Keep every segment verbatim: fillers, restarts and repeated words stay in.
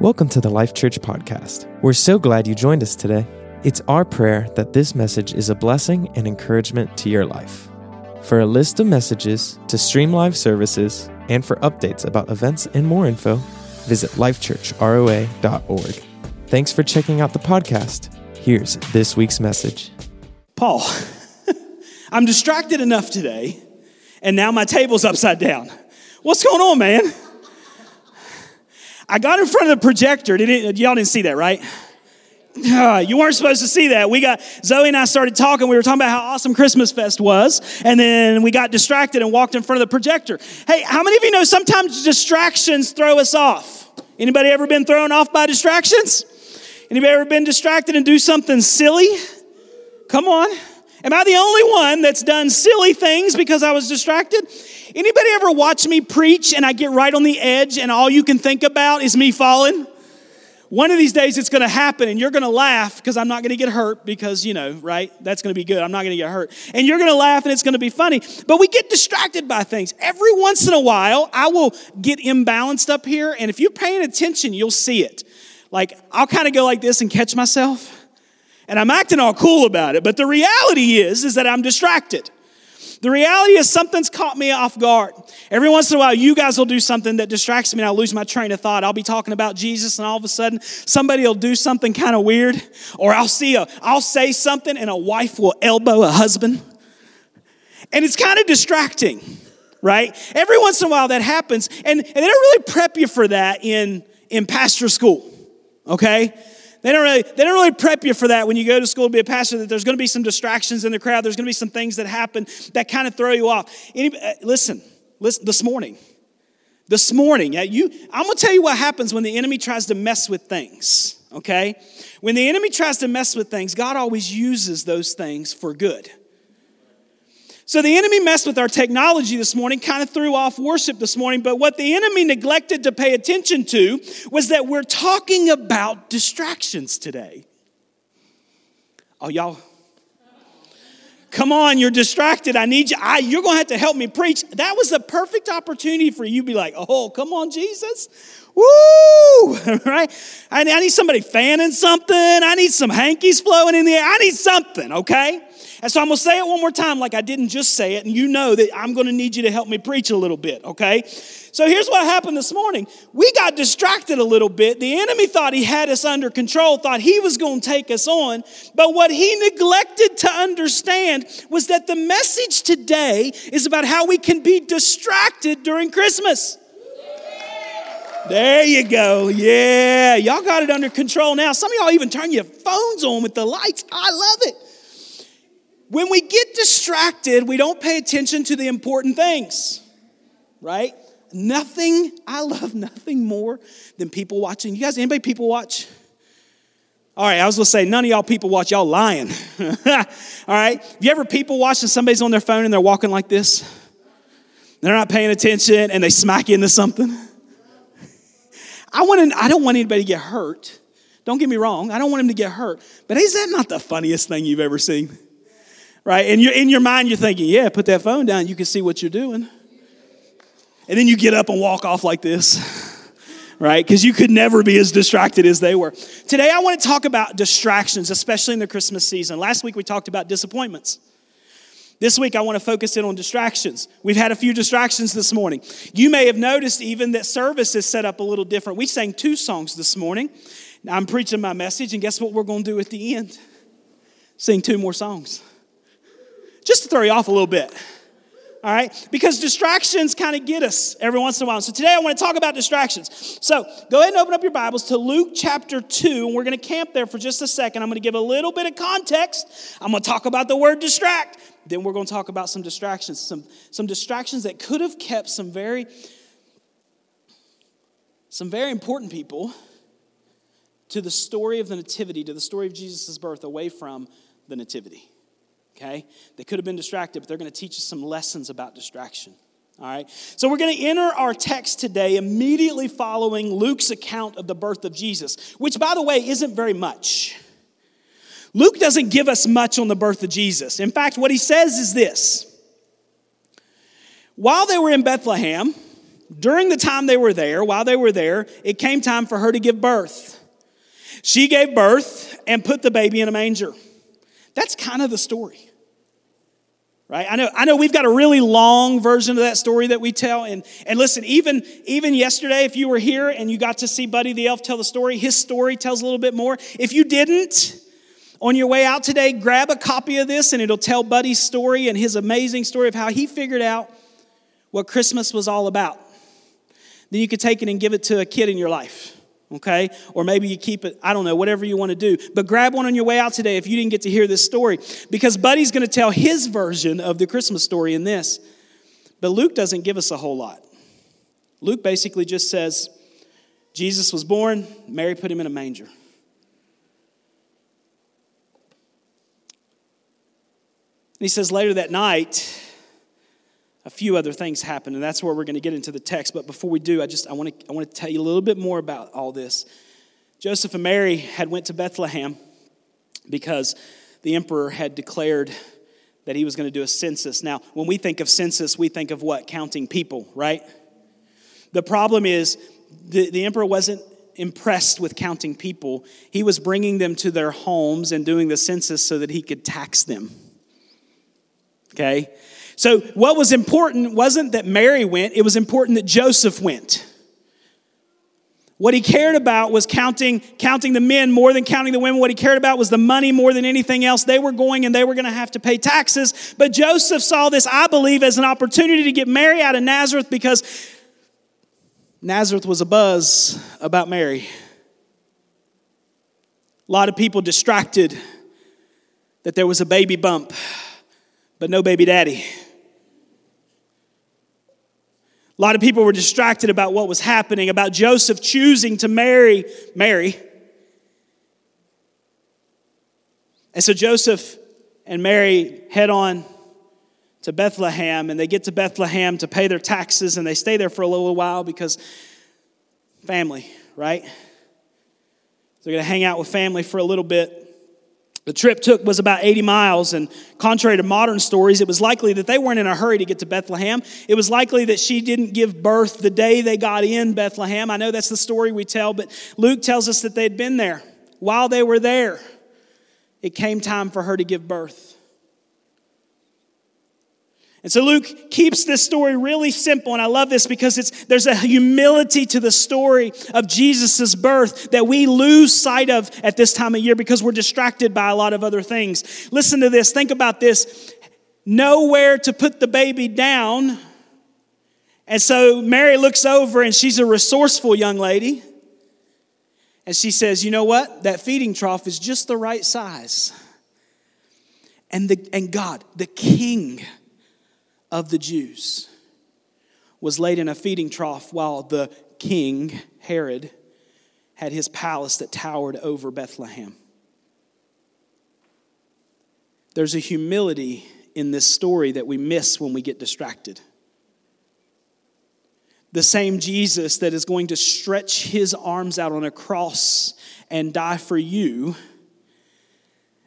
Welcome to the Life Church podcast. We're so glad you joined us today. It's our prayer that this message is a blessing and encouragement to your life. For a list of messages, to stream live services, and for updates about events and more info, visit life church R O A dot org. Thanks for checking out the podcast. Here's this week's message. Paul, I'm distracted enough today, and now my table's upside down. What's going on, man? I got in front of the projector. Did it, y'all didn't see that, right? You weren't supposed to see that. We got, Zoe and I started talking. We were talking about how awesome Christmas Fest was. And then we got distracted and walked in front of the projector. Hey, how many of you know sometimes distractions throw us off? Anybody ever been thrown off by distractions? Anybody ever been distracted and do something silly? Come on. Am I the only one that's done silly things because I was distracted? Anybody ever watch me preach and I get right on the edge and all you can think about is me falling? One of these days it's going to happen and you're going to laugh because I'm not going to get hurt because, you know, right? That's going to be good. I'm not going to get hurt. And you're going to laugh and it's going to be funny. But we get distracted by things. Every once in a while, I will get imbalanced up here. And if you're paying attention, you'll see it. Like, I'll kind of go like this and catch myself. And I'm acting all cool about it. But the reality is, is that I'm distracted. The reality is something's caught me off guard. Every once in a while, you guys will do something that distracts me and I'll lose my train of thought. I'll be talking about Jesus and all of a sudden, somebody will do something kind of weird. Or I'll see a, I'll say something and a wife will elbow a husband. And it's kind of distracting, right? Every once in a while that happens. And, and they don't really prep you for that in, in pastor school, okay? They don't really, they don't really prep you for that when you go to school to be a pastor, that there's going to be some distractions in the crowd. There's going to be some things that happen that kind of throw you off. Any, uh, listen, listen, this morning, this morning, yeah, you, I'm going to tell you what happens when the enemy tries to mess with things, okay? When the enemy tries to mess with things, God always uses those things for good. So the enemy messed with our technology this morning, kind of threw off worship this morning, but what the enemy neglected to pay attention to was that we're talking about distractions today. Oh, y'all, come on, you're distracted. I need you. I, you're going to have to help me preach. That was the perfect opportunity for you to be like, oh, come on, Jesus. Woo, right? I, I need somebody fanning something. I need some hankies flowing in the air. I need something, okay? And so I'm going to say it one more time like I didn't just say it, and you know that I'm going to need you to help me preach a little bit, okay? So here's what happened this morning. We got distracted a little bit. The enemy thought he had us under control, thought he was going to take us on, but what he neglected to understand was that the message today is about how we can be distracted during Christmas. There you go. Yeah. Y'all got it under control now. Some of y'all even turn your phones on with the lights. I love it. When we get distracted, we don't pay attention to the important things, right? Nothing, I love nothing more than people watching. You guys, anybody people watch? All right, I was going to say, none of y'all people watch. Y'all lying. All right. You ever people watching somebody's on their phone and they're walking like this? They're not paying attention and they smack into something. I want to, I don't want anybody to get hurt. Don't get me wrong. I don't want him to get hurt. But is that not the funniest thing you've ever seen? Right? And you're, in your mind, you're thinking, yeah, put that phone down. You can see what you're doing. And then you get up and walk off like this. Right? Because you could never be as distracted as they were. Today, I want to talk about distractions, especially in the Christmas season. Last week, we talked about disappointments. This week, I want to focus in on distractions. We've had a few distractions this morning. You may have noticed even that service is set up a little different. We sang two songs this morning. Now, I'm preaching my message, and guess what we're going to do at the end? Sing two more songs. Just to throw you off a little bit. All right? Because distractions kind of get us every once in a while. So today I want to talk about distractions. So go ahead and open up your Bibles to Luke chapter two, and we're going to camp there for just a second. I'm going to give a little bit of context. I'm going to talk about the word distract. Then we're going to talk about some distractions, some, some distractions that could have kept some very, some very important people to the story of the nativity, to the story of Jesus' birth, away from the nativity. Okay, they could have been distracted, but they're going to teach us some lessons about distraction. All right, so we're going to enter our text today immediately following Luke's account of the birth of Jesus, which, by the way, isn't very much. Luke doesn't give us much on the birth of Jesus. In fact, what he says is this. While they were in Bethlehem, During the time they were there, while they were there, it came time for her to give birth. She gave birth and put the baby in a manger. That's kind of the story, right? I know I know we've got a really long version of that story that we tell. And, and listen, even, even yesterday, if you were here and you got to see Buddy the Elf tell the story, his story tells a little bit more. If you didn't, on your way out today, grab a copy of this and it'll tell Buddy's story and his amazing story of how he figured out what Christmas was all about. Then you could take it and give it to a kid in your life, okay? Or maybe you keep it, I don't know, whatever you want to do. But grab one on your way out today if you didn't get to hear this story, because Buddy's going to tell his version of the Christmas story in this. But Luke doesn't give us a whole lot. Luke basically just says, Jesus was born, Mary put him in a manger. And he says later that night, a few other things happened, and that's where we're going to get into the text. But before we do, I just I want to I want to tell you a little bit more about all this. Joseph and Mary had went to Bethlehem because the emperor had declared that he was going to do a census. Now, when we think of census, we think of what? Counting people, right? The problem is the, the emperor wasn't impressed with counting people. He was bringing them to their homes and doing the census so that he could tax them. Okay? So what was important wasn't that Mary went, it was important that Joseph went. What he cared about was counting, counting the men more than counting the women. What he cared about was the money more than anything else. They were going and they were going to have to pay taxes. But Joseph saw this, I believe, as an opportunity to get Mary out of Nazareth, because Nazareth was abuzz about Mary. A lot of people distracted that there was a baby bump, but no baby daddy. A lot of people were distracted about what was happening, about Joseph choosing to marry Mary. And so Joseph and Mary head on to Bethlehem, and they get to Bethlehem to pay their taxes, and they stay there for a little while because family, right? They're going to hang out with family for a little bit. The trip took was about eighty miles, and contrary to modern stories, it was likely that they weren't in a hurry to get to Bethlehem. It was likely that she didn't give birth the day they got in Bethlehem. I know that's the story we tell, but Luke tells us that they'd been there. While they were there, it came time for her to give birth. And so Luke keeps this story really simple, and I love this because it's there's a humility to the story of Jesus' birth that we lose sight of at this time of year because we're distracted by a lot of other things. Listen to this. Think about this. Nowhere to put the baby down. And so Mary looks over, and she's a resourceful young lady. And she says, you know what? That feeding trough is just the right size. And the and God, the King of the Jews, was laid in a feeding trough while the king, Herod, had his palace that towered over Bethlehem. There's a humility in this story that we miss when we get distracted. The same Jesus that is going to stretch his arms out on a cross and die for you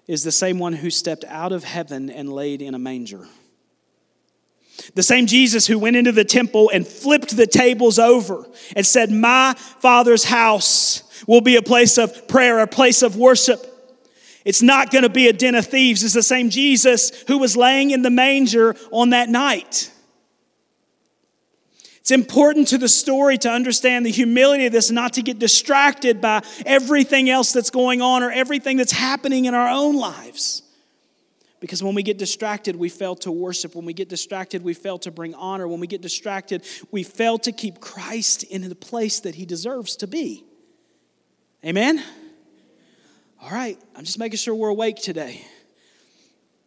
is the same one who stepped out of heaven and laid in a manger. The same Jesus who went into the temple and flipped the tables over and said, my Father's house will be a place of prayer, a place of worship. It's not going to be a den of thieves. It's the same Jesus who was laying in the manger on that night. It's important to the story to understand the humility of this, not to get distracted by everything else that's going on or everything that's happening in our own lives. Because when we get distracted, we fail to worship. When we get distracted, we fail to bring honor. When we get distracted, we fail to keep Christ in the place that he deserves to be. Amen? All right, I'm just making sure we're awake today.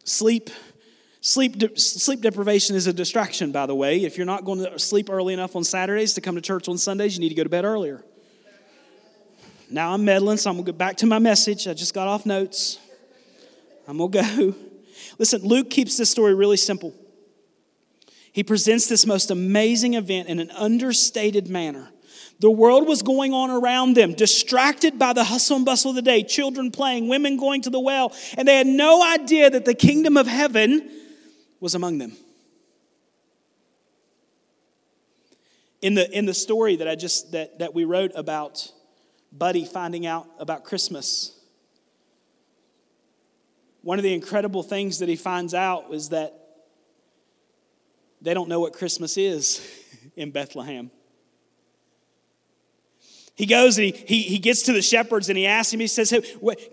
Sleep, sleep, de- sleep deprivation is a distraction, by the way. If you're not going to sleep early enough on Saturdays to come to church on Sundays, you need to go to bed earlier. Now I'm meddling, so I'm going to get back to my message. I just got off notes. I'm going to go. Listen, Luke keeps this story really simple. He presents this most amazing event in an understated manner. The world was going on around them, distracted by the hustle and bustle of the day, children playing, women going to the well, and they had no idea that the kingdom of heaven was among them. In the in the story that I just that that we wrote about Buddy finding out about Christmas, one of the incredible things that he finds out is that they don't know what Christmas is in Bethlehem. He goes and he, he he gets to the shepherds and he asks him, he says, hey,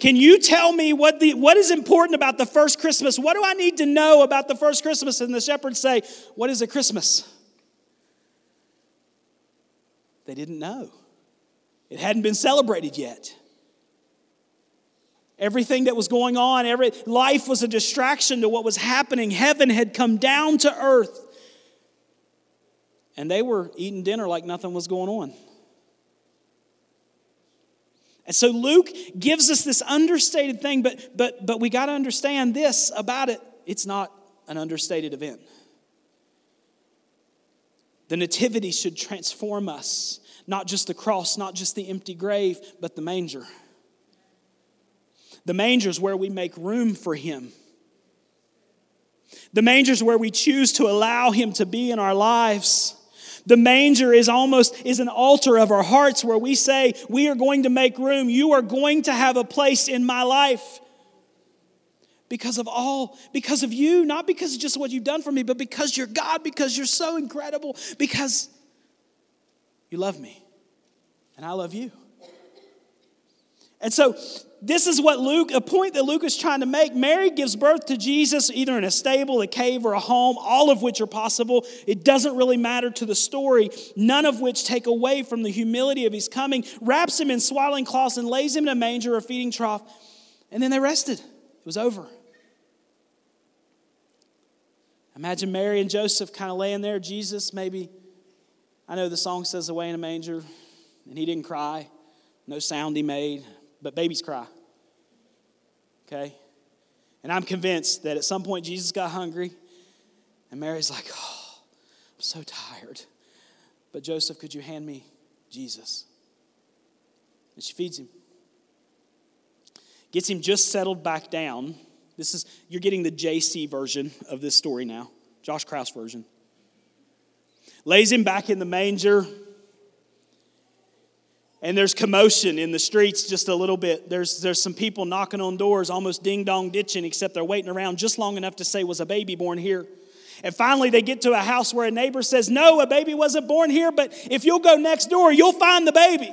can you tell me what the what is important about the first Christmas? What do I need to know about the first Christmas? And the shepherds say, what is a Christmas? They didn't know. It hadn't been celebrated yet. Everything that was going on, every life was a distraction to what was happening. Heaven had come down to earth. And they were eating dinner like nothing was going on. And so Luke gives us this understated thing, but but but we got to understand this about it. It's not an understated event. The nativity should transform us. Not just the cross, not just the empty grave, but the manger. The manger is where we make room for him. The manger is where we choose to allow him to be in our lives. The manger is almost is an altar of our hearts where we say, we are going to make room. You are going to have a place in my life because of all, because of you, not because of just what you've done for me, but because you're God, because you're so incredible, because you love me and I love you. And so this is what Luke, a point that Luke is trying to make. Mary gives birth to Jesus either in a stable, a cave, or a home, all of which are possible. It doesn't really matter to the story, none of which take away from the humility of his coming, wraps him in swaddling cloths and lays him in a manger or feeding trough. And then they rested. It was over. Imagine Mary and Joseph kind of laying there. Jesus maybe, I know the song says away in a manger, and he didn't cry. No sound he made. But babies cry, okay? And I'm convinced that at some point Jesus got hungry, and Mary's like, oh, I'm so tired. But Joseph, could you hand me Jesus? And she feeds him. Gets him just settled back down. This is, you're getting the J C version of this story now, Josh Krause version. Lays him back in the manger. And there's commotion in the streets just a little bit. There's there's some people knocking on doors, almost ding-dong ditching, except they're waiting around just long enough to say, was a baby born here? And finally they get to a house where a neighbor says, no, a baby wasn't born here, but if you'll go next door, you'll find the baby.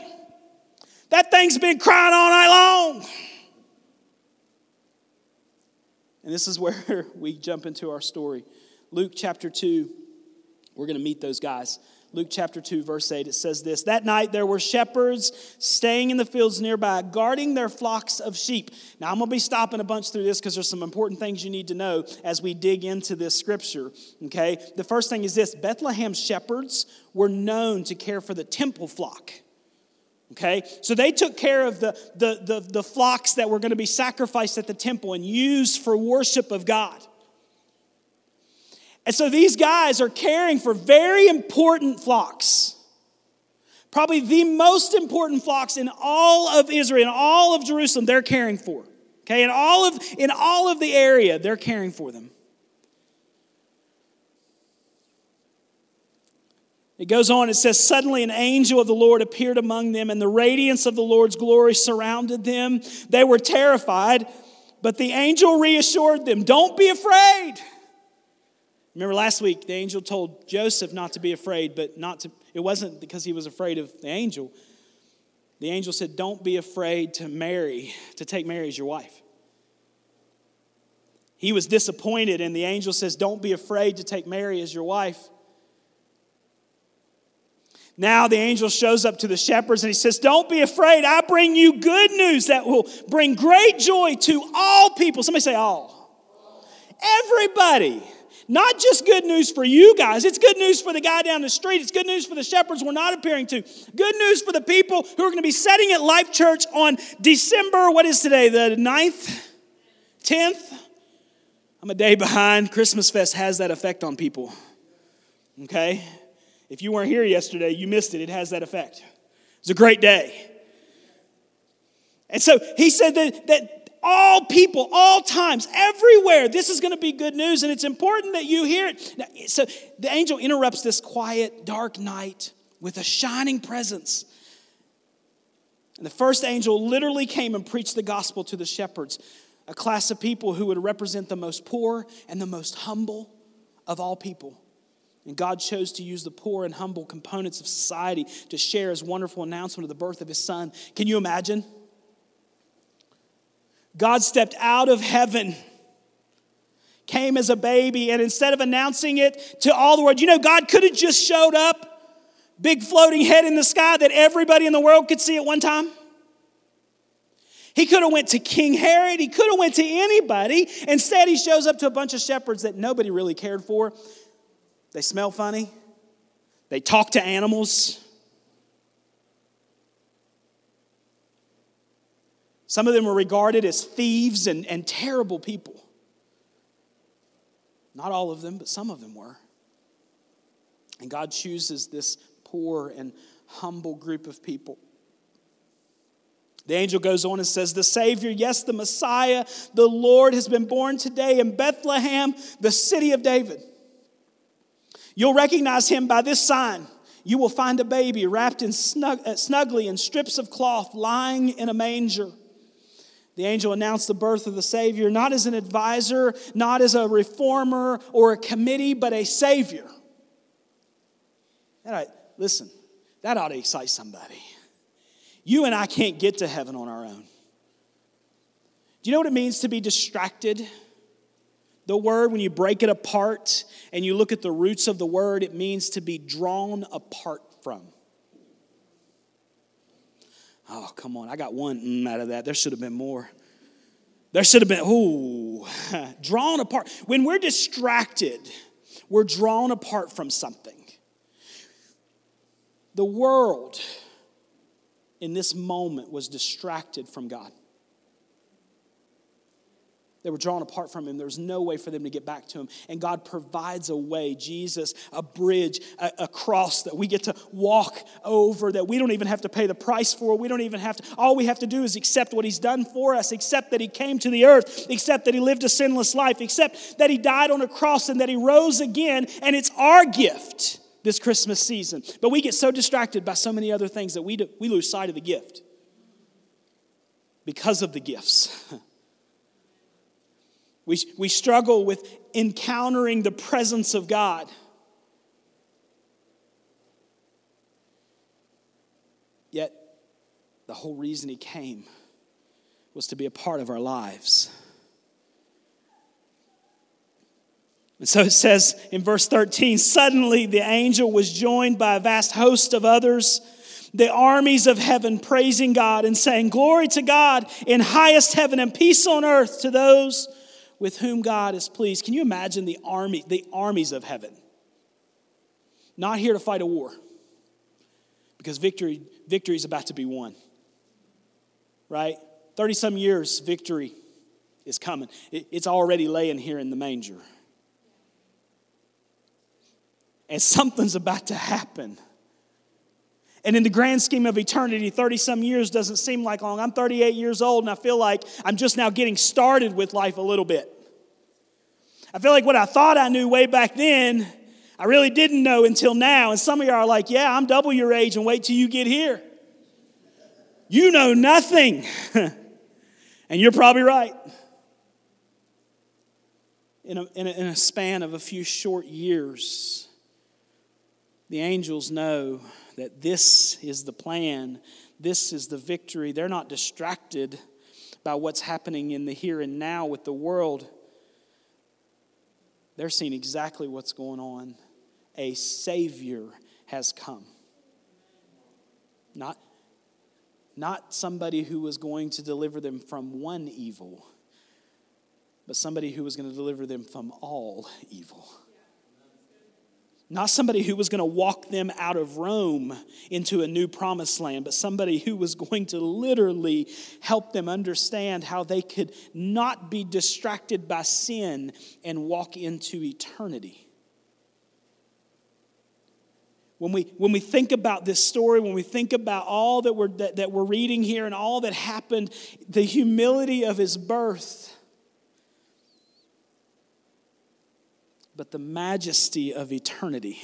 That thing's been crying all night long. And this is where we jump into our story. Luke chapter two, we're going to meet those guys. Luke chapter two, verse eight, it says this. That night there were shepherds staying in the fields nearby, guarding their flocks of sheep. Now I'm going to be stopping a bunch through this because there's some important things you need to know as we dig into this scripture, okay? The first thing is this. Bethlehem shepherds were known to care for the temple flock. Okay, so they took care of the, the, the, the flocks that were going to be sacrificed at the temple and used for worship of God. And so these guys are caring for very important flocks. Probably the most important flocks in all of Israel, in all of Jerusalem, they're caring for. Okay, in all of, in all of the area, they're caring for them. It goes on, it says, suddenly an angel of the Lord appeared among them, and the radiance of the Lord's glory surrounded them. They were terrified, but the angel reassured them, don't be afraid. Remember last week, the angel told Joseph not to be afraid, but not to. It wasn't because he was afraid of the angel. The angel said, don't be afraid to marry, to take Mary as your wife. He was disappointed, and the angel says, don't be afraid to take Mary as your wife. Now the angel shows up to the shepherds, and he says, don't be afraid. I bring you good news that will bring great joy to all people. Somebody say all. Everybody. Not just good news for you guys. It's good news for the guy down the street. It's good news for the shepherds we're not appearing to. Good news for the people who are going to be setting at Life Church on December, what is today, the ninth? tenth? I'm a day behind. Christmas Fest has that effect on people. Okay? If you weren't here yesterday, you missed it. It has that effect. It's a great day. And so he said that... that all people, all times, everywhere, this is going to be good news, and it's important that you hear it. Now, so the angel interrupts this quiet, dark night with a shining presence. And the first angel literally came and preached the gospel to the shepherds, a class of people who would represent the most poor and the most humble of all people. And God chose to use the poor and humble components of society to share his wonderful announcement of the birth of his son. Can you imagine? God stepped out of heaven, came as a baby, and instead of announcing it to all the world, you know, God could have just showed up, big floating head in the sky that everybody in the world could see at one time. He could have went to King Herod. He could have went to anybody. Instead, he shows up to a bunch of shepherds that nobody really cared for. They smell funny. They talk to animals. Some of them were regarded as thieves and, and terrible people. Not all of them, but some of them were. And God chooses this poor and humble group of people. The angel goes on and says, the Savior, yes, the Messiah, the Lord has been born today in Bethlehem, the city of David. You'll recognize him by this sign. You will find a baby wrapped in snug, uh, snugly in strips of cloth, lying in a manger. The angel announced the birth of the Savior, not as an advisor, not as a reformer or a committee, but a Savior. That ought, listen, that ought to excite somebody. You and I can't get to heaven on our own. Do you know what it means to be distracted? The word, when you break it apart and you look at the roots of the word, it means to be drawn apart from. Oh, come on, I got one mm out of that. There should have been more. There should have been, ooh, drawn apart. When we're distracted, we're drawn apart from something. The world in this moment was distracted from God. They were drawn apart from him. There was no way for them to get back to him. And God provides a way, Jesus, a bridge, a, a cross that we get to walk over, that we don't even have to pay the price for. We don't even have to, all we have to do is accept what he's done for us, accept that he came to the earth, accept that he lived a sinless life, accept that he died on a cross and that he rose again. And it's our gift this Christmas season. But we get so distracted by so many other things that we do, we lose sight of the gift because of the gifts. We, we struggle with encountering the presence of God. Yet, the whole reason he came was to be a part of our lives. And so it says in verse thirteen, suddenly the angel was joined by a vast host of others, the armies of heaven, praising God and saying, glory to God in highest heaven and peace on earth to those with whom God is pleased. Can you imagine the army, the armies of heaven? Not here to fight a war, because victory victory is about to be won. Right? thirty-some years, victory is coming. It, it's already laying here in the manger. And something's about to happen. And in the grand scheme of eternity, thirty-some years doesn't seem like long. I'm thirty-eight years old, and I feel like I'm just now getting started with life a little bit. I feel like what I thought I knew way back then, I really didn't know until now. And some of you are like, yeah, I'm double your age, and wait till you get here. You know nothing. And you're probably right. In a, in a, in a span of a few short years, the angels know that this is the plan, this is the victory. They're not distracted by what's happening in the here and now with the world. They're seeing exactly what's going on. A Savior has come. Not, not somebody who was going to deliver them from one evil, but somebody who was going to deliver them from all evil. Not somebody who was going to walk them out of Rome into a new promised land, but somebody who was going to literally help them understand how they could not be distracted by sin and walk into eternity. When we when we think about this story, when we think about all that we're that, that we're reading here and all that happened, the humility of his birth, but the majesty of eternity.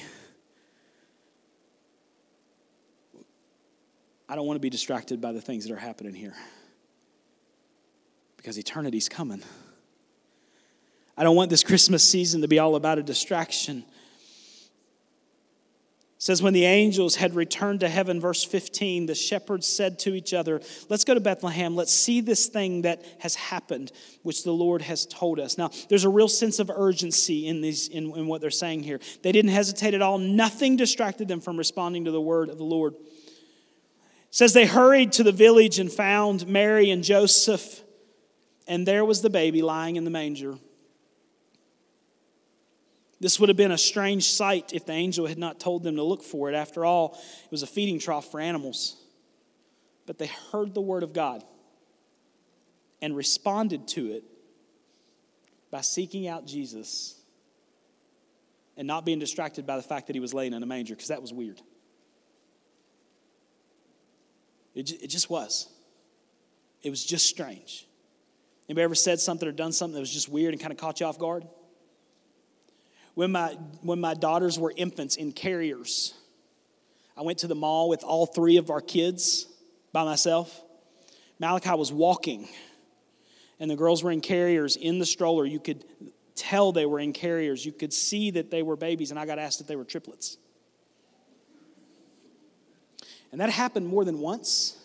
I don't want to be distracted by the things that are happening here, because eternity's coming. I don't want this Christmas season to be all about a distraction. It says, when the angels had returned to heaven, verse fifteen, the shepherds said to each other, let's go to Bethlehem. Let's see this thing that has happened, which the Lord has told us. Now, there's a real sense of urgency in these, in, in what they're saying here. They didn't hesitate at all. Nothing distracted them from responding to the word of the Lord. It says they hurried to the village and found Mary and Joseph, and there was the baby lying in the manger. This would have been a strange sight if the angel had not told them to look for it. After all, it was a feeding trough for animals. But they heard the word of God and responded to it by seeking out Jesus and not being distracted by the fact that he was laying in a manger, because that was weird. It just was. It was just strange. Anybody ever said something or done something that was just weird and kind of caught you off guard? When my when my daughters were infants in carriers, I went to the mall with all three of our kids by myself. Malachi was walking, and the girls were in carriers in the stroller. You could tell they were in carriers. You could see that they were babies, and I got asked if they were triplets. And that happened more than once.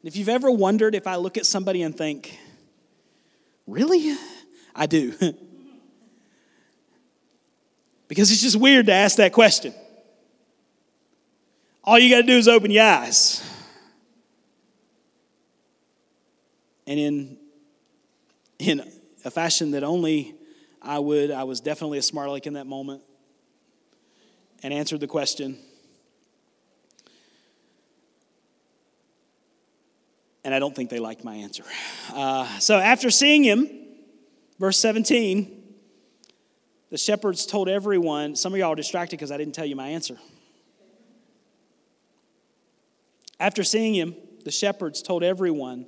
And if you've ever wondered if I look at somebody and think, really? I do. Because it's just weird to ask that question. All you got to do is open your eyes. And in, in a fashion that only I would, I was definitely a smart aleck in that moment and answered the question. And I don't think they liked my answer. Uh, so after seeing him, verse seventeen, the shepherds told everyone. Some of y'all are distracted because I didn't tell you my answer. After seeing him, the shepherds told everyone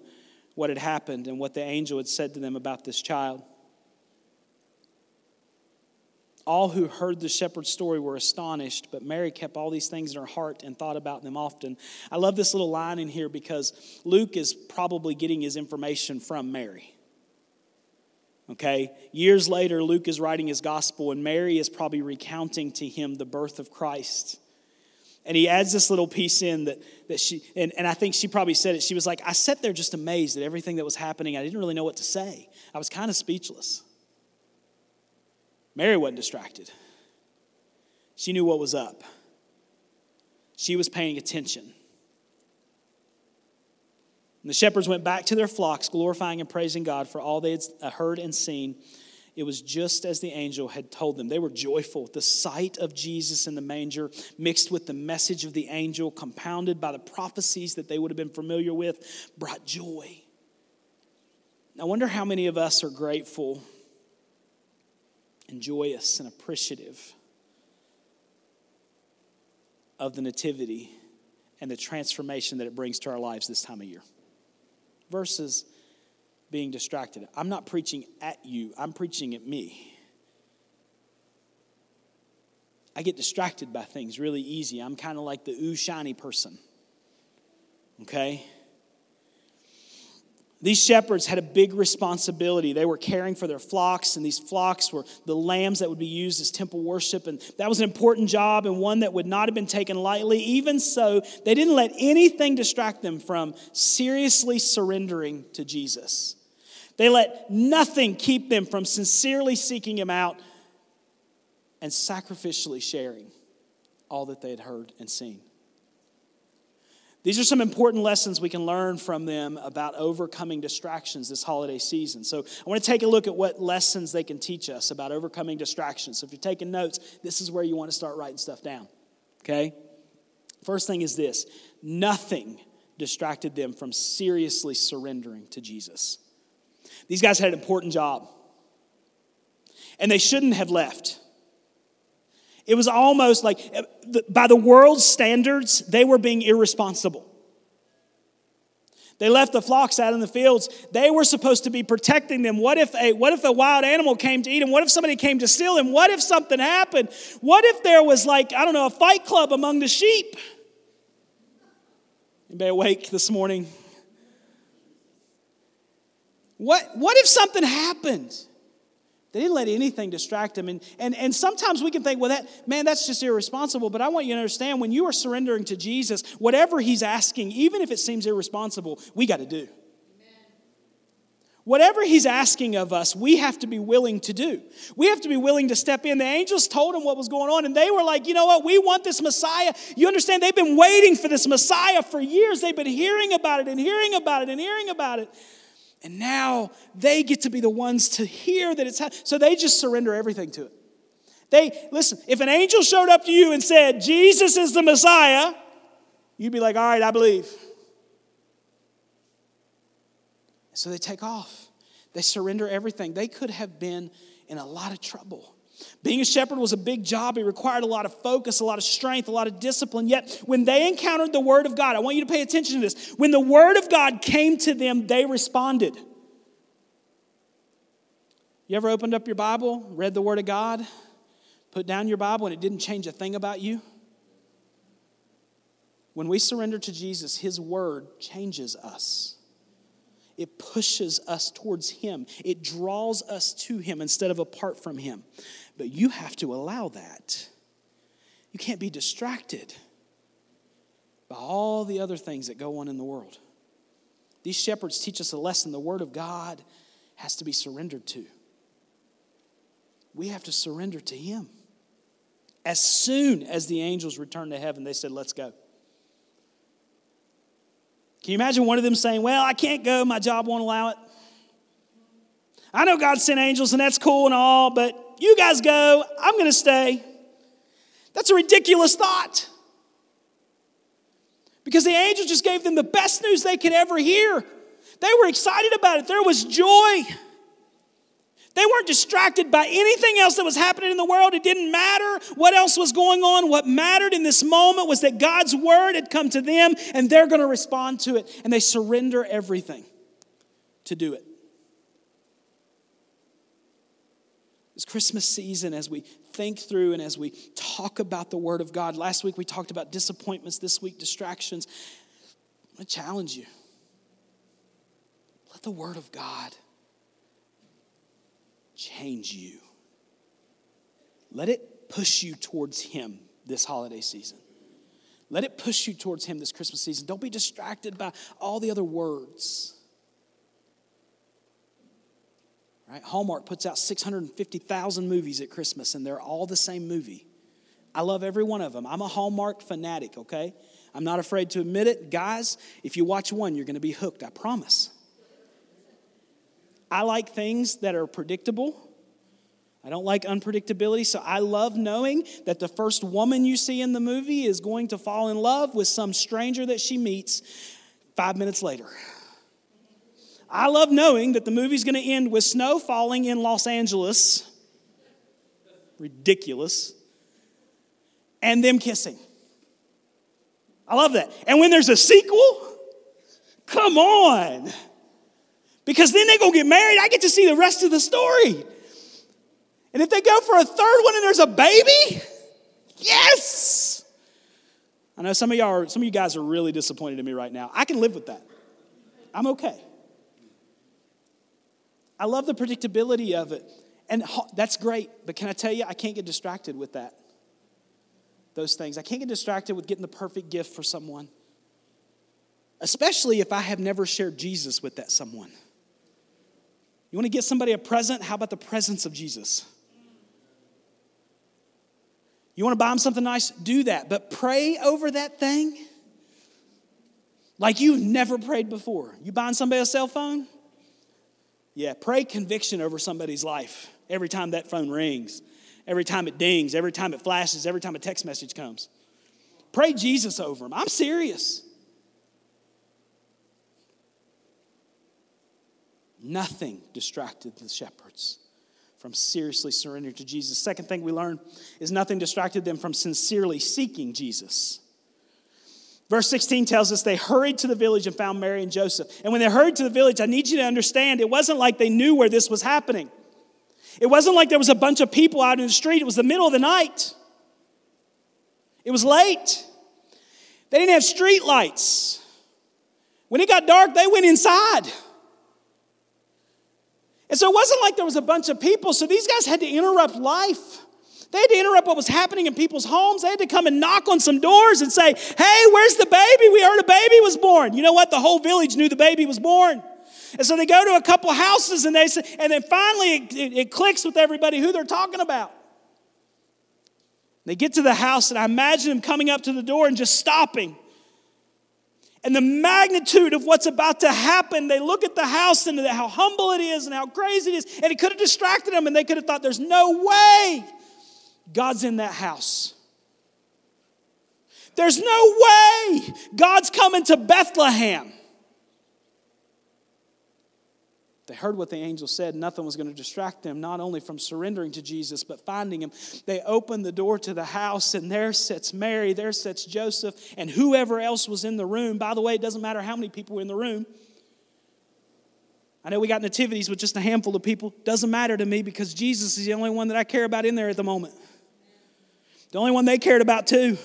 what had happened and what the angel had said to them about this child. All who heard the shepherd's story were astonished, but Mary kept all these things in her heart and thought about them often. I love this little line in here because Luke is probably getting his information from Mary. Okay, years later, Luke is writing his gospel, and Mary is probably recounting to him the birth of Christ. And he adds this little piece in that, that she, and, and I think she probably said it. She was like, I sat there just amazed at everything that was happening. I didn't really know what to say. I was kind of speechless. Mary wasn't distracted. She knew what was up. She was paying attention. And the shepherds went back to their flocks, glorifying and praising God for all they had heard and seen. It was just as the angel had told them. They were joyful. The sight of Jesus in the manger, mixed with the message of the angel, compounded by the prophecies that they would have been familiar with, brought joy. I wonder how many of us are grateful and joyous and appreciative of the nativity and the transformation that it brings to our lives this time of year. Versus being distracted. I'm not preaching at you. I'm preaching at me. I get distracted by things really easy. I'm kind of like the ooh shiny person. Okay? These shepherds had a big responsibility. They were caring for their flocks, and these flocks were the lambs that would be used as temple worship. And that was an important job and one that would not have been taken lightly. Even so, they didn't let anything distract them from seriously surrendering to Jesus. They let nothing keep them from sincerely seeking him out and sacrificially sharing all that they had heard and seen. These are some important lessons we can learn from them about overcoming distractions this holiday season. So I want to take a look at what lessons they can teach us about overcoming distractions. So if you're taking notes, this is where you want to start writing stuff down, okay? First thing is this. Nothing distracted them from seriously surrendering to Jesus. These guys had an important job, and they shouldn't have left. It was almost like, by the world's standards, they were being irresponsible. They left the flocks out in the fields. They were supposed to be protecting them. What if a, what if a wild animal came to eat them? What if somebody came to steal them? What if something happened? What if there was like, I don't know, a fight club among the sheep? Anybody awake this morning? What, what if something happened? They didn't let anything distract them. And, and, and sometimes we can think, well, that man, that's just irresponsible. But I want you to understand, when you are surrendering to Jesus, whatever he's asking, even if it seems irresponsible, we got to do. Amen. Whatever he's asking of us, we have to be willing to do. We have to be willing to step in. The angels told him what was going on, and they were like, you know what? We want this Messiah. You understand, they've been waiting for this Messiah for years. They've been hearing about it and hearing about it and hearing about it. And now they get to be the ones to hear that it's happening. So they just surrender everything to it. They, listen, if an angel showed up to you and said, Jesus is the Messiah, you'd be like, all right, I believe. So they take off. They surrender everything. They could have been in a lot of trouble. Being a shepherd was a big job. It required a lot of focus, a lot of strength, a lot of discipline. Yet, when they encountered the Word of God, I want you to pay attention to this. When the Word of God came to them, they responded. You ever opened up your Bible, read the Word of God, put down your Bible, and it didn't change a thing about you? When we surrender to Jesus, His Word changes us. It pushes us towards Him. It draws us to Him instead of apart from Him. But you have to allow that. You can't be distracted by all the other things that go on in the world. These shepherds teach us a lesson. The Word of God has to be surrendered to. We have to surrender to Him. As soon as the angels returned to heaven, they said, let's go. Can you imagine one of them saying, well, I can't go, my job won't allow it. I know God sent angels, and that's cool and all, but you guys go, I'm going to stay. That's a ridiculous thought. Because the angel just gave them the best news they could ever hear. They were excited about it. There was joy. They weren't distracted by anything else that was happening in the world. It didn't matter what else was going on. What mattered in this moment was that God's word had come to them, and they're going to respond to it. And they surrender everything to do it. This Christmas season, as we think through and as we talk about the word of God, last week we talked about disappointments, this week distractions. I'm going to challenge you. Let the word of God change you. Let it push you towards Him this holiday season. Let it push you towards Him this Christmas season. Don't be distracted by all the other words. Right? Hallmark puts out six hundred fifty thousand movies at Christmas, and they're all the same movie. I love every one of them. I'm a Hallmark fanatic, okay? I'm not afraid to admit it. Guys, if you watch one, you're going to be hooked, I promise. I like things that are predictable. I don't like unpredictability, so I love knowing that the first woman you see in the movie is going to fall in love with some stranger that she meets five minutes later. I love knowing that the movie's going to end with snow falling in Los Angeles. Ridiculous. And them kissing. I love that. And when there's a sequel, come on. Because then they go get married. I get to see the rest of the story. And if they go for a third one and there's a baby, yes. I know some of y'all are, some of you guys are really disappointed in me right now. I can live with that. I'm okay. I love the predictability of it. And that's great, but can I tell you, I can't get distracted with that. Those things. I can't get distracted with getting the perfect gift for someone. Especially if I have never shared Jesus with that someone. You want to get somebody a present? How about the presence of Jesus? You want to buy them something nice? Do that. But pray over that thing like you've never prayed before. You buying somebody a cell phone? Yeah, pray conviction over somebody's life every time that phone rings, every time it dings, every time it flashes, every time a text message comes. Pray Jesus over them. I'm serious. Nothing distracted the shepherds from seriously surrendering to Jesus. Second thing we learn is nothing distracted them from sincerely seeking Jesus. Verse sixteen tells us they hurried to the village and found Mary and Joseph. And when they hurried to the village, I need you to understand, it wasn't like they knew where this was happening. It wasn't like there was a bunch of people out in the street. It was the middle of the night. It was late. They didn't have street lights. When it got dark, they went inside. And so it wasn't like there was a bunch of people. So these guys had to interrupt life. They had to interrupt what was happening in people's homes. They had to come and knock on some doors and say, hey, where's the baby? We heard a baby was born. You know what? The whole village knew the baby was born. And so they go to a couple houses, and they say, and then finally it, it, it clicks with everybody who they're talking about. They get to the house, and I imagine them coming up to the door and just stopping. And the magnitude of what's about to happen, they look at the house and how humble it is and how crazy it is. And it could have distracted them, and they could have thought, there's no way God's in that house. There's no way God's coming to Bethlehem. They heard what the angel said. Nothing was going to distract them, not only from surrendering to Jesus, but finding him. They opened the door to the house, and there sits Mary, there sits Joseph, and whoever else was in the room. By the way, it doesn't matter how many people were in the room. I know we got nativities with just a handful of people. Doesn't matter to me, because Jesus is the only one that I care about in there at the moment. The only one they cared about too.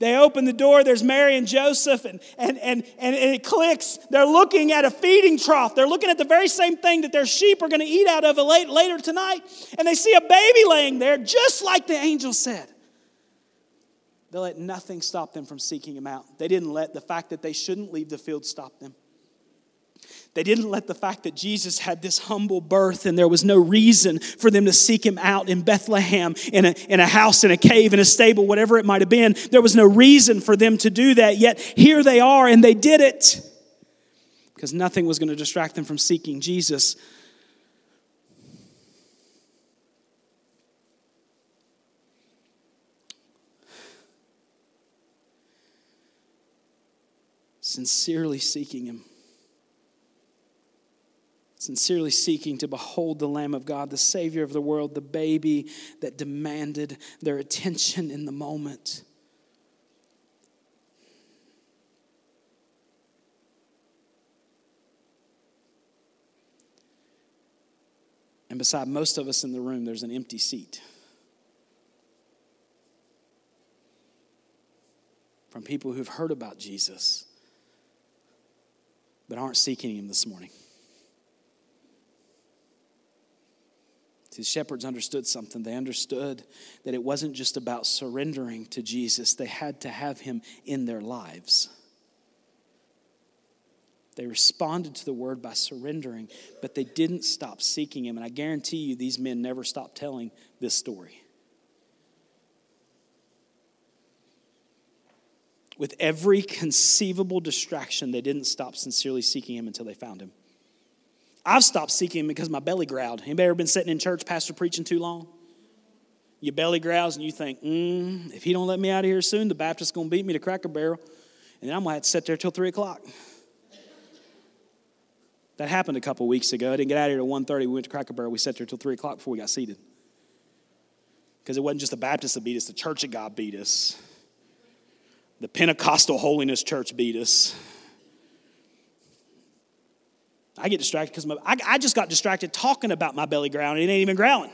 They open the door, there's Mary and Joseph, and, and, and, and it clicks. They're looking at a feeding trough. They're looking at the very same thing that their sheep are going to eat out of late, later tonight. And they see a baby laying there, just like the angel said. They let nothing stop them from seeking him out. They didn't let the fact that they shouldn't leave the field stop them. They didn't let the fact that Jesus had this humble birth and there was no reason for them to seek him out in Bethlehem, in a, in a house, in a cave, in a stable, whatever it might have been. There was no reason for them to do that, yet here they are, and they did it because nothing was going to distract them from seeking Jesus. Sincerely seeking him. Sincerely seeking to behold the Lamb of God, the Savior of the world, the baby that demanded their attention in the moment. And beside most of us in the room, there's an empty seat from people who've heard about Jesus but aren't seeking him this morning. The shepherds understood something. They understood that it wasn't just about surrendering to Jesus. They had to have him in their lives. They responded to the word by surrendering, but they didn't stop seeking him. And I guarantee you, these men never stopped telling this story. With every conceivable distraction, they didn't stop sincerely seeking him until they found him. I've stopped seeking him because my belly growled. Anybody ever been sitting in church, pastor preaching too long? Your belly growls and you think, mm, if he don't let me out of here soon, the Baptist's going to beat me to Cracker Barrel. And then I'm going to have to sit there till three o'clock. That happened a couple weeks ago. I didn't get out of here till one thirty. We went to Cracker Barrel. We sat there till three o'clock before we got seated. Because it wasn't just the Baptist that beat us. The Church of God beat us. The Pentecostal Holiness Church beat us. I get distracted because my, I, I just got distracted talking about my belly growling. It ain't even growling.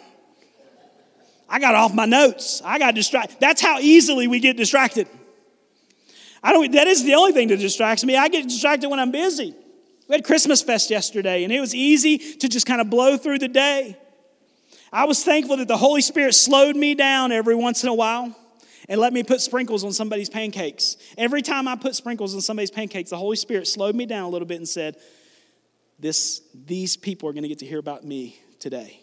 I got off my notes. I got distracted. That's how easily we get distracted. I don't. That is the only thing that distracts me. I get distracted when I'm busy. We had Christmas Fest yesterday, and it was easy to just kind of blow through the day. I was thankful that the Holy Spirit slowed me down every once in a while and let me put sprinkles on somebody's pancakes. Every time I put sprinkles on somebody's pancakes, the Holy Spirit slowed me down a little bit and said, This, these people are going to get to hear about me today.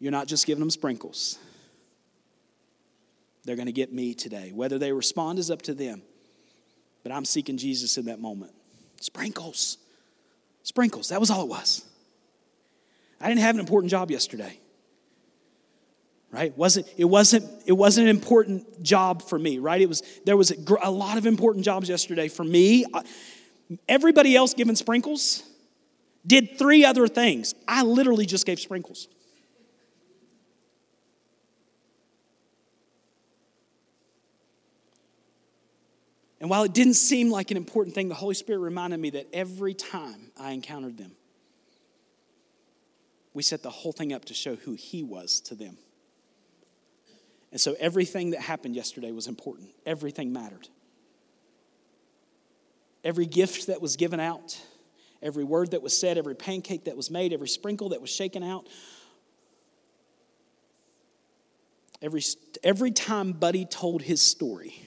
You're not just giving them sprinkles. They're going to get me today. Whether they respond is up to them. But I'm seeking Jesus in that moment. Sprinkles. Sprinkles. That was all it was. I didn't have an important job yesterday. Right? Wasn't, it wasn't it wasn't an important job for me, right? It was there was a, a lot of important jobs yesterday for me. I, Everybody else giving sprinkles did three other things. I literally just gave sprinkles. And while it didn't seem like an important thing, the Holy Spirit reminded me that every time I encountered them, we set the whole thing up to show who He was to them. And so everything that happened yesterday was important. Everything mattered. Every gift that was given out, every word that was said, every pancake that was made, every sprinkle that was shaken out, every every time Buddy told his story,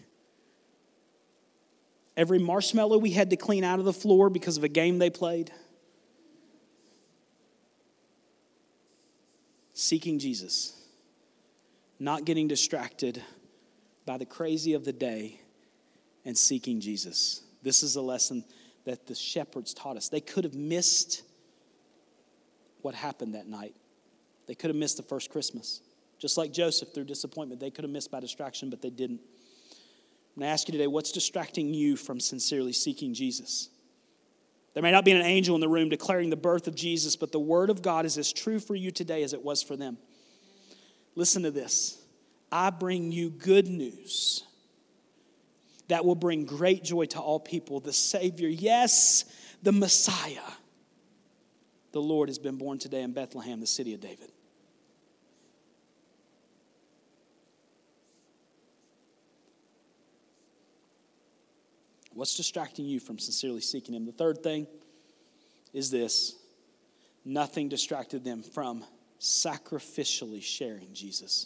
every marshmallow we had to clean out of the floor because of a game they played. Seeking Jesus, not getting distracted by the crazy of the day, and seeking Jesus. This is a lesson that the shepherds taught us. They could have missed what happened that night. They could have missed the first Christmas. Just like Joseph, through disappointment, they could have missed by distraction, but they didn't. I'm going to ask you today, what's distracting you from sincerely seeking Jesus? There may not be an angel in the room declaring the birth of Jesus, but the word of God is as true for you today as it was for them. Listen to this. I bring you good news that will bring great joy to all people. The Savior, yes, the Messiah, the Lord, has been born today in Bethlehem, the city of David. What's distracting you from sincerely seeking him? The third thing is this. Nothing distracted them from sacrificially sharing Jesus.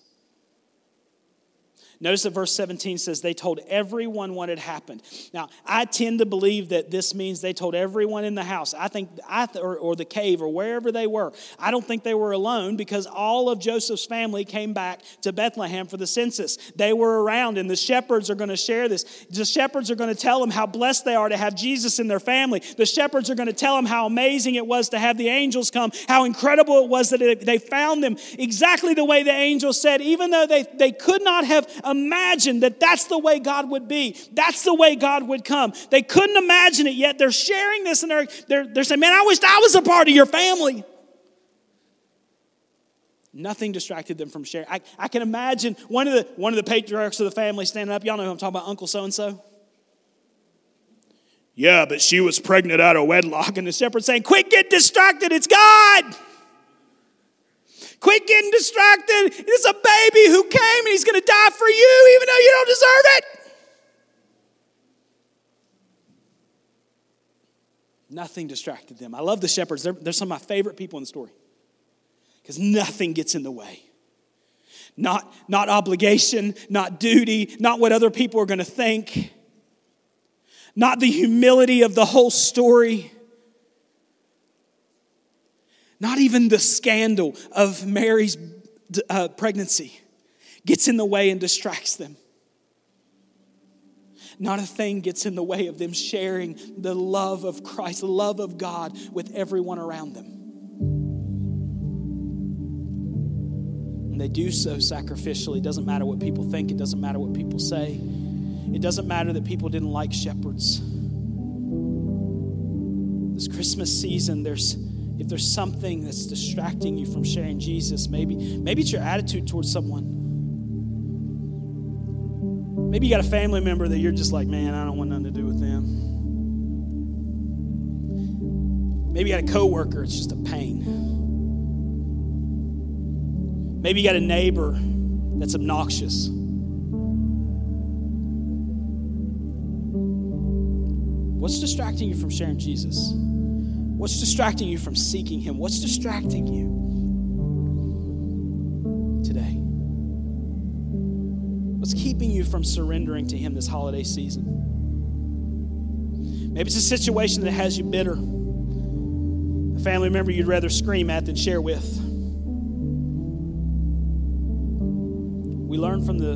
Notice that verse seventeen says they told everyone what had happened. Now, I tend to believe that this means they told everyone in the house. I think, I th- or, or the cave, or wherever they were. I don't think they were alone, because all of Joseph's family came back to Bethlehem for the census. They were around, and the shepherds are going to share this. The shepherds are going to tell them how blessed they are to have Jesus in their family. The shepherds are going to tell them how amazing it was to have the angels come, how incredible it was that it, they found them exactly the way the angels said, even though they, they could not have imagined that that's the way God would be. That's the way God would come. They couldn't imagine it yet. They're sharing this, and they're, they're, they're saying, man, I wished I was a part of your family. Nothing distracted them from sharing. I, I can imagine one of the one of the patriarchs of the family standing up. Y'all know who I'm talking about, Uncle So-and-so. Yeah, but she was pregnant out of wedlock. And the shepherd's saying, quick, get distracted. It's God. Quit getting distracted. It's a baby who came, and he's going to die for you even though you don't deserve it. Nothing distracted them. I love the shepherds. They're, they're some of my favorite people in the story, because nothing gets in the way. Not, not obligation, not duty, not what other people are going to think, not the humility of the whole story. Not even the scandal of Mary's uh, pregnancy gets in the way and distracts them. Not a thing gets in the way of them sharing the love of Christ, the love of God, with everyone around them. And they do so sacrificially. It doesn't matter what people think. It doesn't matter what people say. It doesn't matter that people didn't like shepherds. This Christmas season, there's If there's something that's distracting you from sharing Jesus, maybe, maybe it's your attitude towards someone. Maybe you got a family member that you're just like, man, I don't want nothing to do with them. Maybe you got a coworker, it's just a pain. Maybe you got a neighbor that's obnoxious. What's distracting you from sharing Jesus? What's distracting you from seeking him? What's distracting you today? What's keeping you from surrendering to him this holiday season? Maybe it's a situation that has you bitter. A family member you'd rather scream at than share with. We learn from the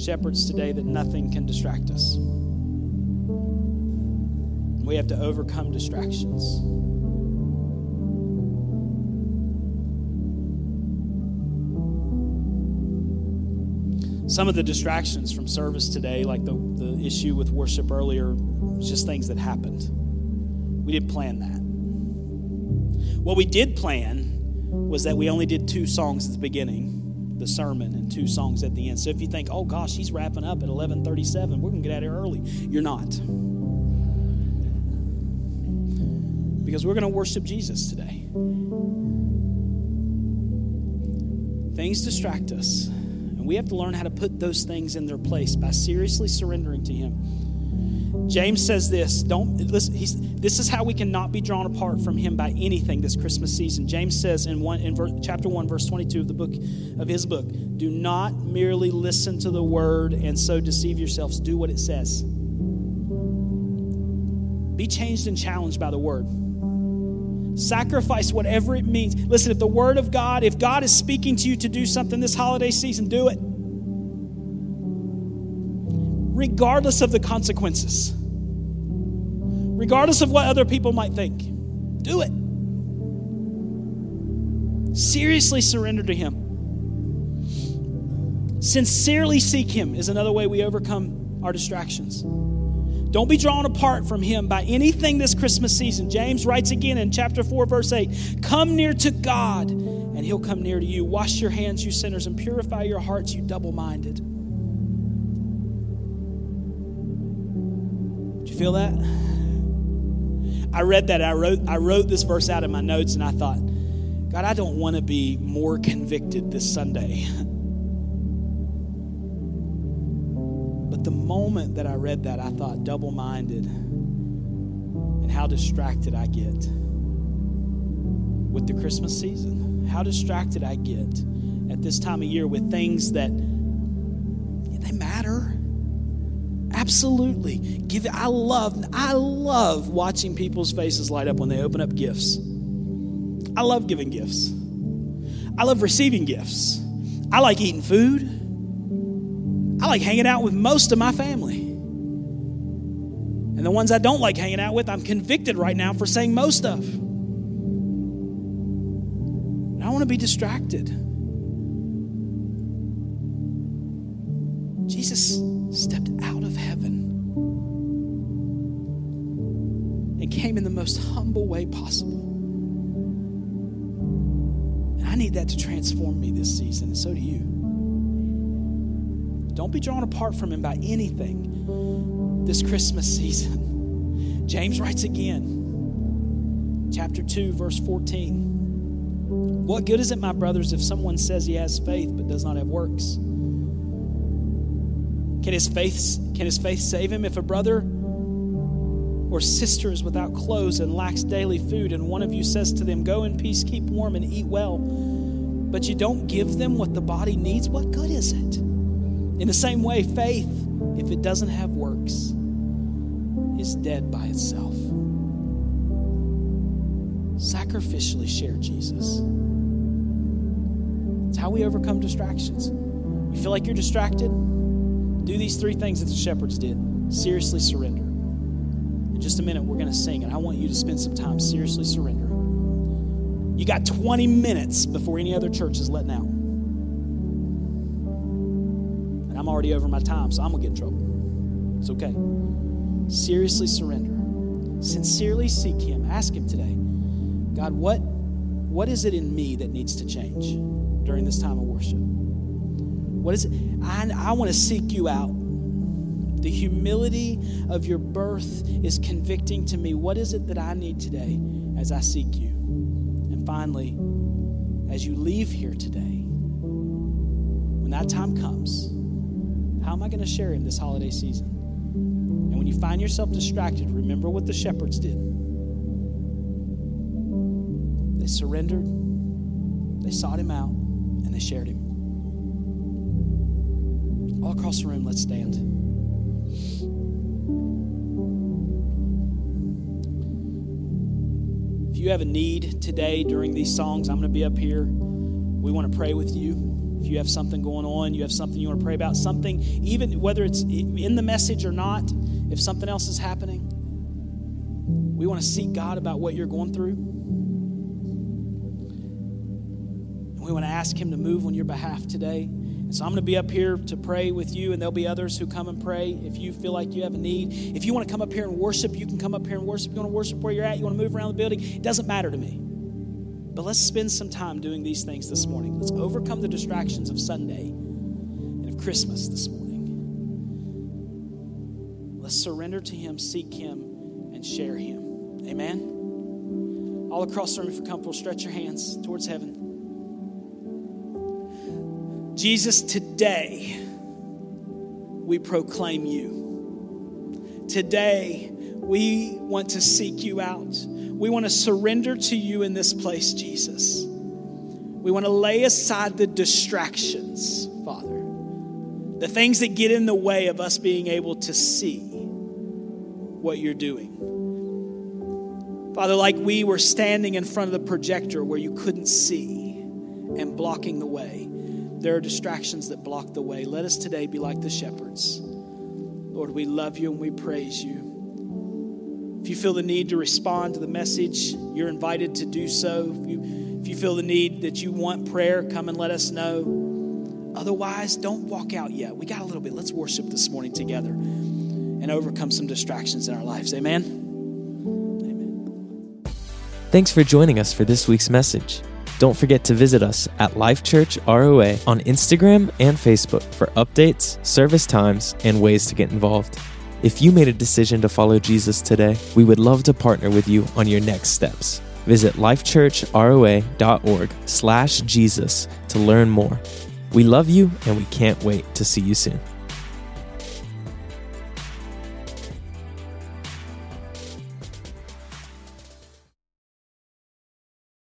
shepherds today that nothing can distract us. We have to overcome distractions. Some of the distractions from service today, like the, the issue with worship earlier, was just things that happened. We didn't plan that. What we did plan was that we only did two songs at the beginning, the sermon, and two songs at the end. So if you think, oh gosh, he's wrapping up at eleven thirty-seven, we're going to get out of here early. You're not. Because we're going to worship Jesus today. Things distract us, and we have to learn how to put those things in their place by seriously surrendering to him. James says this, don't, listen, he's, this is how we cannot be drawn apart from him by anything this Christmas season. James says in one in verse, chapter one, verse twenty-two of the book of his book, do not merely listen to the word and so deceive yourselves. Do what it says. Be changed and challenged by the word. Sacrifice whatever it means. Listen, if the word of God, if God is speaking to you to do something this holiday season, do it. Regardless of the consequences. Regardless of what other people might think. Do it. Seriously surrender to him. Sincerely seek him is another way we overcome our distractions. Don't be drawn apart from him by anything this Christmas season. James writes again in chapter four, verse eight, come near to God and he'll come near to you. Wash your hands, you sinners, and purify your hearts, you double-minded. Do you feel that? I read that. I wrote, I wrote this verse out in my notes and I thought, God, I don't want to be more convicted this Sunday. The moment that I read that, I thought double-minded and how distracted I get with the Christmas season. How distracted I get at this time of year with things that, they matter. Absolutely. Give. I love, I love watching people's faces light up when they open up gifts. I love giving gifts. I love receiving gifts. I like eating food. I like hanging out with most of my family. And the ones I don't like hanging out with, I'm convicted right now for saying most of. And I want to be distracted. Jesus stepped out of heaven and came in the most humble way possible. And I need that to transform me this season, and so do you. Don't be drawn apart from him by anything this Christmas season. James writes again, chapter two, verse fourteen. What good is it, my brothers, if someone says he has faith but does not have works? Can his faith, can his faith save him? If a brother or sister is without clothes and lacks daily food, and one of you says to them, go in peace, keep warm, and eat well, but you don't give them what the body needs, what good is it? In the same way, faith, if it doesn't have works, is dead by itself. Sacrificially share Jesus. It's how we overcome distractions. You feel like you're distracted? Do these three things that the shepherds did. Seriously surrender. In just a minute, we're going to sing, and I want you to spend some time seriously surrendering. You got twenty minutes before any other church is letting out. I'm already over my time, so I'm going to get in trouble. It's okay. Seriously surrender. Sincerely seek him. Ask him today, God, what, what is it in me that needs to change during this time of worship? What is it? I, I want to seek you out. The humility of your birth is convicting to me. What is it that I need today as I seek you? And finally, as you leave here today, when that time comes, how am I going to share him this holiday season? And when you find yourself distracted, remember what the shepherds did. They surrendered, they sought him out, and they shared him. All across the room, let's stand. If you have a need today during these songs, I'm going to be up here. We want to pray with you. If you have something going on, you have something you want to pray about, something, even whether it's in the message or not, if something else is happening, we want to seek God about what you're going through. And we want to ask him to move on your behalf today. And so I'm going to be up here to pray with you, and there'll be others who come and pray if you feel like you have a need. If you want to come up here and worship, you can come up here and worship. If you want to worship where you're at, you want to move around the building, it doesn't matter to me. But let's spend some time doing these things this morning. Let's overcome the distractions of Sunday and of Christmas this morning. Let's surrender to him, seek him, and share him. Amen? All across the room, if you're comfortable, stretch your hands towards heaven. Jesus, today we proclaim you. Today, we want to seek you out. We want to surrender to you in this place, Jesus. We want to lay aside the distractions, Father, the things that get in the way of us being able to see what you're doing. Father, like we were standing in front of the projector where you couldn't see and blocking the way. There are distractions that block the way. Let us today be like the shepherds. Lord, we love you and we praise you. If you feel the need to respond to the message, you're invited to do so. If you, if you feel the need that you want prayer, come and let us know. Otherwise, don't walk out yet. We got a little bit. Let's worship this morning together and overcome some distractions in our lives. Amen? Amen. Thanks for joining us for this week's message. Don't forget to visit us at Life Church R O A on Instagram and Facebook for updates, service times, and ways to get involved. If you made a decision to follow Jesus today, we would love to partner with you on your next steps. Visit life church R O A dot org slash Jesus to learn more. We love you, and we can't wait to see you soon.